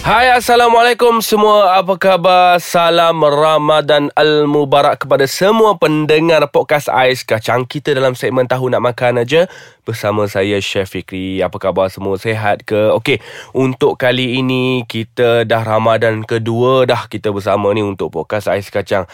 Hai, Assalamualaikum semua. Apa khabar? Salam Ramadan Al-Mubarak kepada semua pendengar Podcast Ais Kacang. Kita dalam segmen Tahu Nak Makan aja bersama saya, Chef Fikri. Apa khabar semua? Sehat ke? Okey, untuk kali ini kita dah Ramadan kedua dah kita bersama ni untuk Podcast Ais Kacang.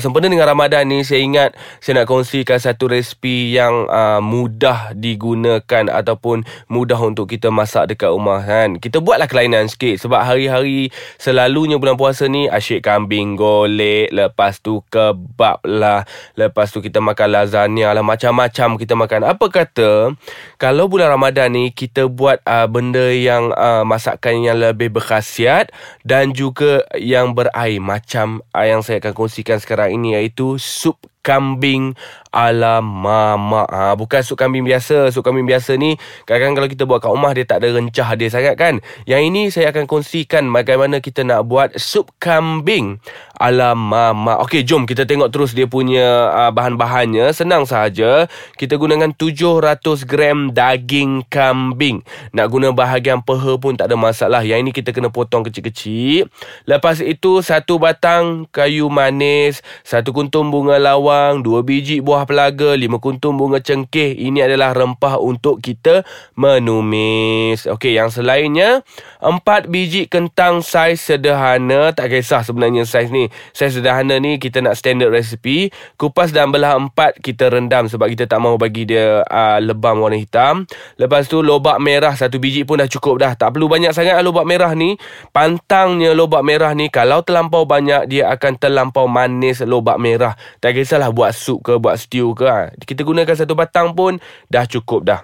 Sempena dengan Ramadan ni, saya ingat saya nak kongsikan satu resipi yang mudah digunakan ataupun mudah untuk kita masak dekat rumah kan. Kita buatlah kelainan sikit sebab hari-hari selalunya bulan puasa ni asyik kambing golek, lepas tu kebab lah, lepas tu kita makan lasagna lah, macam-macam kita makan. Apa kata kalau bulan Ramadan ni kita buat benda yang masakan yang lebih berkhasiat dan juga yang berair, macam yang saya akan kongsikan sekarang ini, iaitu sup kambing ala mamak. Bukan sup kambing biasa. Sup kambing biasa ni kadang-kadang kalau kita buat kat rumah dia tak ada rencah dia sangat kan. Yang ini saya akan kongsikan bagaimana kita nak buat sup kambing ala mamak. Okey, jom kita tengok terus dia punya bahan-bahannya. Senang sahaja. Kita gunakan 700 gram daging kambing. Nak guna bahagian peha pun tak ada masalah. Yang ini kita kena potong kecil-kecil. Lepas itu 1 batang kayu manis, 1 kuntum bunga lawang, 2 biji buah pelaga, 5 kuntum bunga cengkeh. Ini adalah rempah untuk kita menumis. Okey, yang selainnya 4 biji kentang saiz sederhana. Tak kisah sebenarnya saiz ni. Saiz sederhana ni kita nak standard resipi. Kupas dan belah 4, kita rendam sebab kita tak mahu bagi dia lebam warna hitam. Lepas tu lobak merah 1 biji pun dah cukup dah. Tak perlu banyak sangat lobak merah ni. Pantangnya lobak merah ni, kalau terlampau banyak dia akan terlampau manis lobak merah. Tak kisah lah buat sup ke, buat stew ke, kita gunakan 1 batang pun dah cukup dah.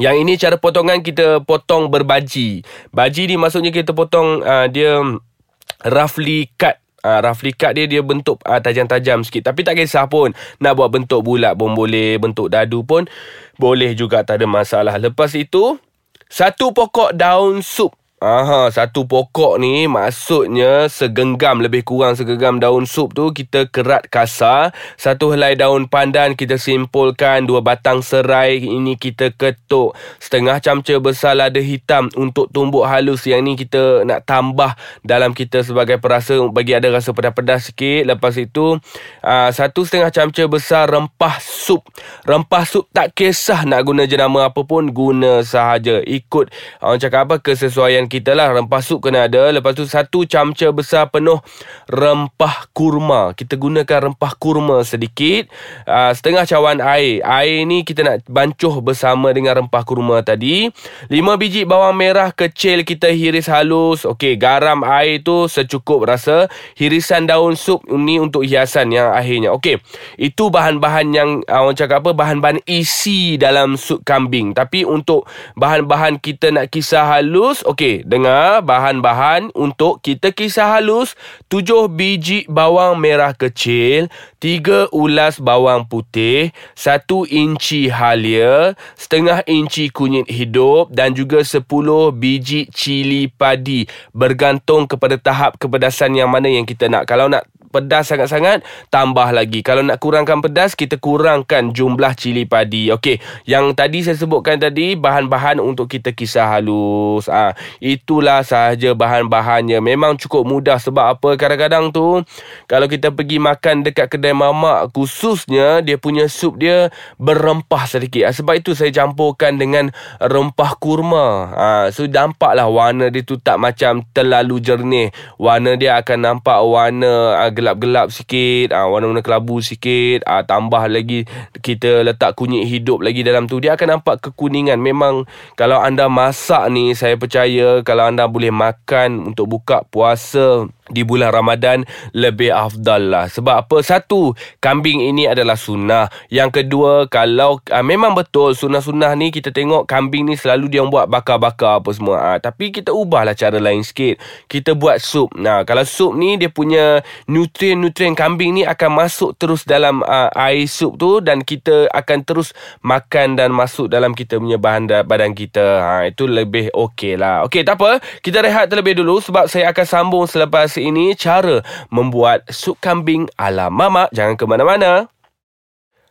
Yang ini cara potongan, kita potong berbaji. Baji ni maksudnya kita potong dia roughly cut. Roughly cut dia bentuk tajam-tajam sikit. Tapi tak kisah pun, nak buat bentuk bulat pun boleh, bentuk dadu pun boleh juga, tak ada masalah. Lepas itu 1 pokok daun sup. 1 pokok ni maksudnya segenggam, lebih kurang segenggam daun sup tu kita kerat kasar. 1 helai daun pandan kita simpulkan. 2 batang serai ini kita ketuk. 1/2 camca besar lada hitam untuk tumbuk halus. Yang ni kita nak tambah dalam kita sebagai perasa, bagi ada rasa pedas-pedas sikit. Lepas itu 1/2 camca besar rempah sup. Rempah sup tak kisah nak guna jenama apa pun, guna sahaja. Ikut orang cakap apa, kesesuaian kita lah. Rempah sup kena ada. Lepas tu 1 camca besar penuh rempah kurma. Kita gunakan rempah kurma sedikit. 1/2 cawan air. Air ni kita nak bancuh bersama dengan rempah kurma tadi. 5 biji bawang merah kecil kita hiris halus. Okey, garam air tu secukup rasa. Hirisan daun sup ni untuk hiasan yang akhirnya. Okey, itu bahan-bahan yang orang cakap apa, bahan-bahan isi dalam sup kambing. Tapi untuk bahan-bahan kita nak kisar halus, okey, dengar, bahan-bahan untuk kita kisar halus: 7 biji bawang merah kecil, 3 ulas bawang putih, 1 inci halia, 1/2 inci kunyit hidup dan juga 10 biji cili padi, bergantung kepada tahap kepedasan yang mana yang kita nak. Kalau nak pedas sangat-sangat, tambah lagi. Kalau nak kurangkan pedas, kita kurangkan jumlah cili padi. Okey, yang tadi saya sebutkan tadi, bahan-bahan untuk kita kisar halus. Itulah sahaja bahan-bahannya. Memang cukup mudah. Sebab apa, kadang-kadang tu kalau kita pergi makan dekat kedai mamak, khususnya dia punya sup dia berrempah sedikit. Sebab itu saya campurkan dengan rempah kurma. So nampaklah warna dia tu tak macam terlalu jernih. Warna dia akan nampak warna gelap-gelap sikit, warna-warna kelabu sikit. Tambah lagi kita letak kunyit hidup lagi dalam tu, dia akan nampak kekuningan. Memang kalau anda masak ni, saya percaya kalau anda boleh makan untuk buka puasa di bulan Ramadan, lebih afdal lah. Sebab apa? 1, kambing ini adalah sunnah. Yang kedua, kalau memang betul sunnah-sunnah ni, kita tengok kambing ni selalu dia buat bakar-bakar apa semua. Tapi kita ubahlah cara lain sikit. Kita buat sup. Kalau sup ni dia punya nutrien-nutrien kambing ni akan masuk terus dalam air sup tu, dan kita akan terus makan dan masuk dalam kita punya bahan badan kita. Itu lebih okey lah. Okey, tak apa, kita rehat terlebih dulu sebab saya akan sambung selepas ini cara membuat sup kambing ala mamak. Jangan ke mana-mana.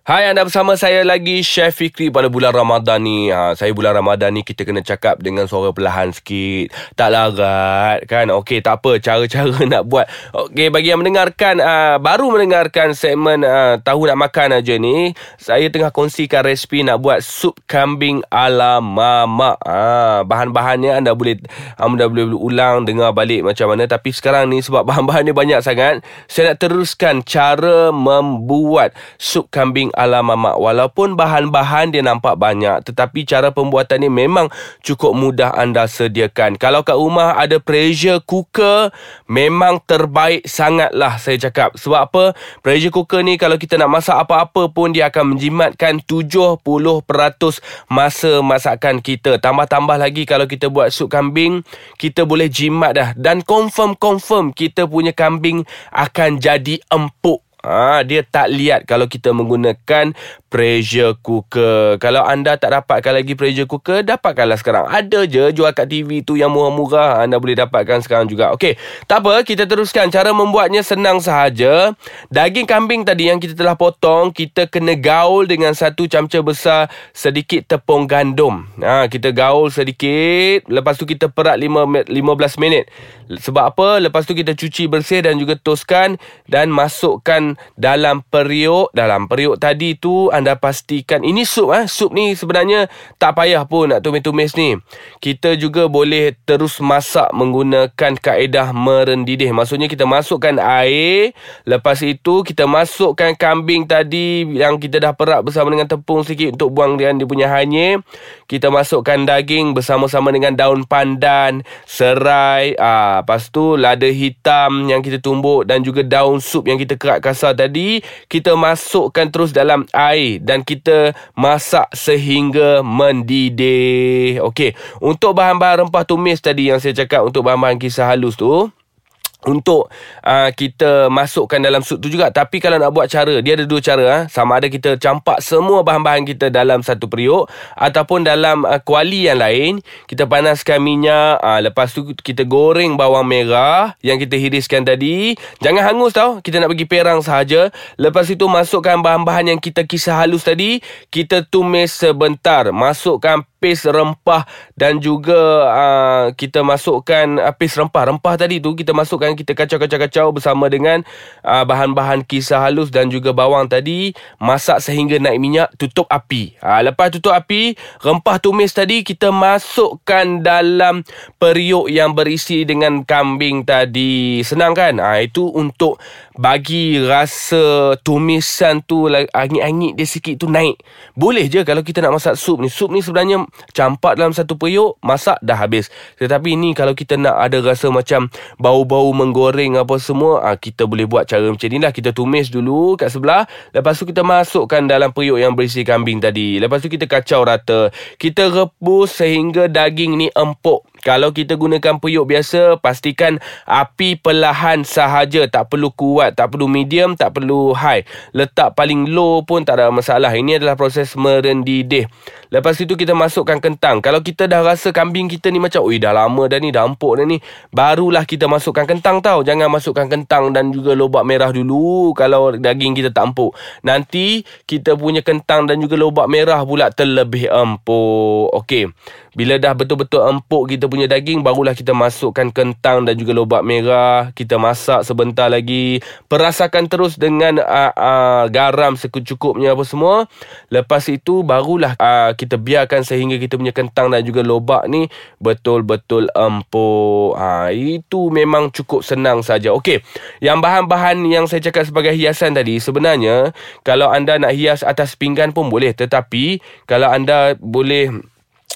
Hai, anda bersama saya lagi, Chef Fikri. Pada bulan Ramadan ni, bulan Ramadan ni kita kena cakap dengan suara perlahan sikit. Tak larat kan. Okey, tak apa, cara-cara nak buat. Okey, bagi yang mendengarkan baru mendengarkan segmen Tahu Nak Makan aja ni, saya tengah kongsikan resipi nak buat sup kambing ala mamak. Bahan-bahannya anda boleh ulang, dengar balik macam mana. Tapi sekarang ni sebab bahan-bahan ni banyak sangat, saya nak teruskan cara membuat sup kambing ala mamak. Walaupun bahan-bahan dia nampak banyak, tetapi cara pembuatan ni memang cukup mudah anda sediakan. Kalau kat rumah ada pressure cooker, memang terbaik sangatlah saya cakap. Sebab apa? Pressure cooker ni kalau kita nak masak apa-apa pun, dia akan menjimatkan 70% masa masakan kita. Tambah-tambah lagi kalau kita buat sup kambing, kita boleh jimat dah. Dan confirm kita punya kambing akan jadi empuk. Dia tak liat kalau kita menggunakan pressure cooker. Kalau anda tak dapatkan lagi pressure cooker, dapatkanlah sekarang. Ada je jual kat TV tu yang murah-murah. Anda boleh dapatkan sekarang juga. Okey, tak apa, kita teruskan. Cara membuatnya senang sahaja. Daging kambing tadi yang kita telah potong, kita kena gaul dengan 1 camca besar sedikit tepung gandum. Kita gaul sedikit. Lepas tu kita perat 15 minit. Sebab apa? Lepas tu kita cuci bersih dan juga toskan dan masukkan dalam periuk tadi tu. Anda pastikan ini sup ni sebenarnya tak payah pun nak tumis-tumis ni. Kita juga boleh terus masak menggunakan kaedah merendidih. Maksudnya kita masukkan air, lepas itu kita masukkan kambing tadi yang kita dah perak bersama dengan tepung sikit untuk buang dia punya hanyir. Kita masukkan daging bersama-sama dengan daun pandan, serai, lepas tu lada hitam yang kita tumbuk dan juga daun sup yang kita kerat kasar tadi. Kita masukkan terus dalam air dan kita masak sehingga mendidih. Okey, untuk bahan-bahan rempah tumis tadi yang saya cakap, untuk bahan-bahan kisar halus tu, untuk kita masukkan dalam sup tu juga. Tapi kalau nak buat cara, dia ada 2 cara. Sama ada kita campak semua bahan-bahan kita dalam 1 periuk, ataupun dalam kuali yang lain. Kita panaskan minyak, lepas tu kita goreng bawang merah yang kita hiriskan tadi. Jangan hangus tau, kita nak bagi perang sahaja. Lepas itu masukkan bahan-bahan yang kita kisar halus tadi. Kita tumis sebentar. Masukkan pis rempah dan juga kita masukkan pis rempah tadi tu. Kita masukkan, kita kacau bersama dengan bahan-bahan kisar halus dan juga bawang tadi. Masak sehingga naik minyak, tutup api. Lepas tutup api, rempah tumis tadi kita masukkan dalam periuk yang berisi dengan kambing tadi. Senang kan? Itu untuk bagi rasa tumisan tu, angin-angin dia sikit tu naik. Boleh je kalau kita nak masak sup ni. Sup ni sebenarnya campak dalam 1 periuk, masak dah habis. Tetapi ini kalau kita nak ada rasa macam bau-bau menggoreng apa semua, kita boleh buat cara macam ni lah. Kita tumis dulu kat sebelah, lepas tu kita masukkan dalam periuk yang berisi kambing tadi. Lepas tu kita kacau rata. Kita rebus sehingga daging ni empuk. Kalau kita gunakan periuk biasa, pastikan api perlahan sahaja. Tak perlu kuat, tak perlu medium, tak perlu high. Letak paling low pun tak ada masalah. Ini adalah proses merendidih. Lepas itu kita masukkan kentang. Kalau kita dah rasa kambing kita ni macam, dah lama dah ni, dah empuk dah ni, barulah kita masukkan kentang tau. Jangan masukkan kentang dan juga lobak merah dulu kalau daging kita tak empuk. Nanti kita punya kentang dan juga lobak merah pula terlebih empuk. Okey, bila dah betul-betul empuk kita punya daging, barulah kita masukkan kentang dan juga lobak merah. Kita masak sebentar lagi. Perasakan terus dengan garam secukupnya apa semua. Lepas itu barulah kita biarkan sehingga kita punya kentang dan juga lobak ni betul-betul empuk. Itu memang cukup senang saja. Okey, yang bahan-bahan yang saya cakap sebagai hiasan tadi, sebenarnya kalau anda nak hias atas pinggan pun boleh. Tetapi kalau anda boleh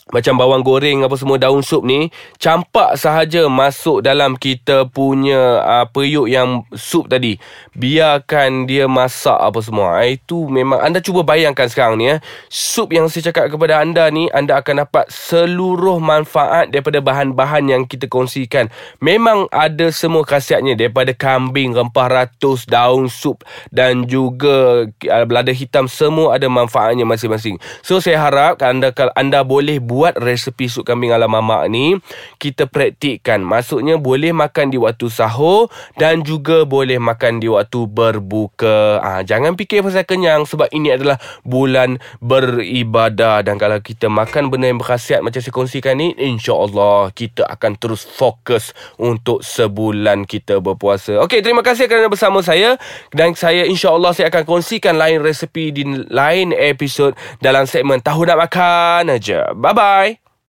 macam bawang goreng apa semua, daun sup ni, campak sahaja masuk dalam kita punya periuk yang sup tadi. Biarkan dia masak apa semua. Itu memang, anda cuba bayangkan sekarang ni, sup yang saya cakap kepada anda ni, anda akan dapat seluruh manfaat daripada bahan-bahan yang kita kongsikan. Memang ada semua khasiatnya, daripada kambing, rempah ratus, daun sup dan juga lada hitam. Semua ada manfaatnya masing-masing. So saya harap anda boleh buat buat resepi sup kambing ala mamak ni, kita praktikkan. Maksudnya boleh makan di waktu sahur dan juga boleh makan di waktu berbuka. Jangan fikir pasal kenyang, sebab ini adalah bulan beribadah. Dan kalau kita makan benda yang berkhasiat macam saya kongsikan ni, insya-Allah kita akan terus fokus untuk sebulan kita berpuasa. Okey, terima kasih kerana bersama saya. Dan saya insya-Allah saya akan kongsikan lain resepi di lain episod dalam segmen Tahu Nak Makan aja. Bye-bye.